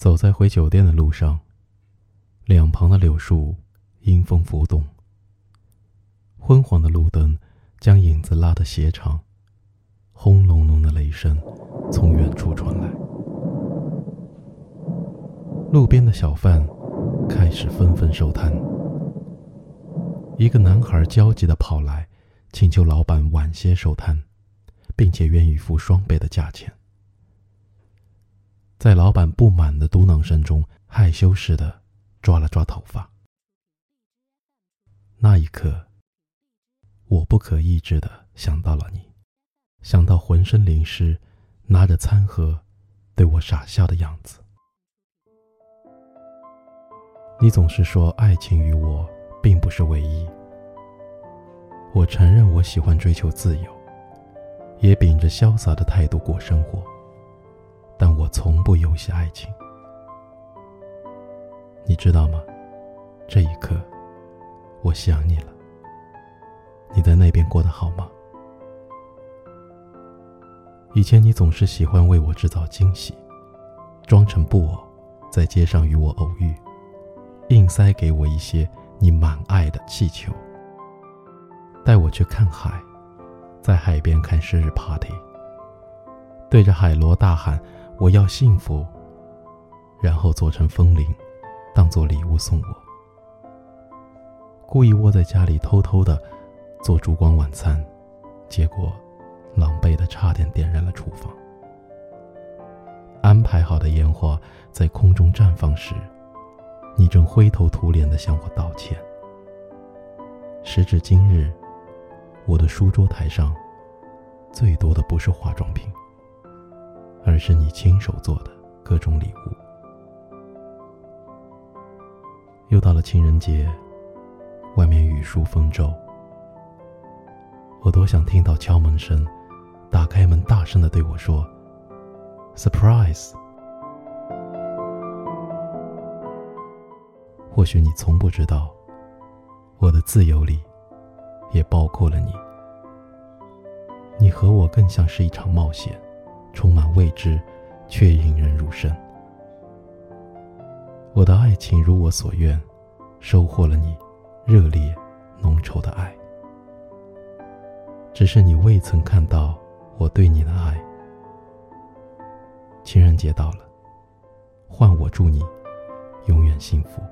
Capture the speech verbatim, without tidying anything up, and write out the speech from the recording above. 走在回酒店的路上，两旁的柳树因风浮动，昏黄的路灯将影子拉得斜长，轰隆隆的雷声从远处传来。路边的小贩开始纷纷收摊，一个男孩焦急地跑来，请求老板晚些收摊，并且愿意付双倍的价钱。在老板不满的嘟囔声中，害羞似的抓了抓头发。那一刻，我不可抑制地想到了你，想到浑身淋湿拿着餐盒对我傻笑的样子。你总是说爱情与我并不是唯一，我承认我喜欢追求自由，也秉着潇洒的态度过生活，但我从不游戏爱情。你知道吗？这一刻我想你了，你在那边过得好吗？以前你总是喜欢为我制造惊喜，装成布偶在街上与我偶遇，硬塞给我一些你满爱的气球，带我去看海，在海边看生日 party， 对着海螺大喊我要幸福，然后做成风铃当作礼物送我，故意窝在家里偷偷的做烛光晚餐，结果狼狈的差点点燃了厨房。安排好的烟花在空中绽放时，你正灰头土脸的向我道歉。时至今日，我的书桌台上最多的不是化妆品，而是你亲手做的各种礼物。又到了情人节，外面雨疏风骤，我多想听到敲门声，打开门大声地对我说 surprise。 或许你从不知道，我的自由里也包括了你。你和我更像是一场冒险，充满未知，却引人入胜。我的爱情如我所愿，收获了你热烈浓稠的爱，只是你未曾看到我对你的爱。情人节到了，换我祝你永远幸福。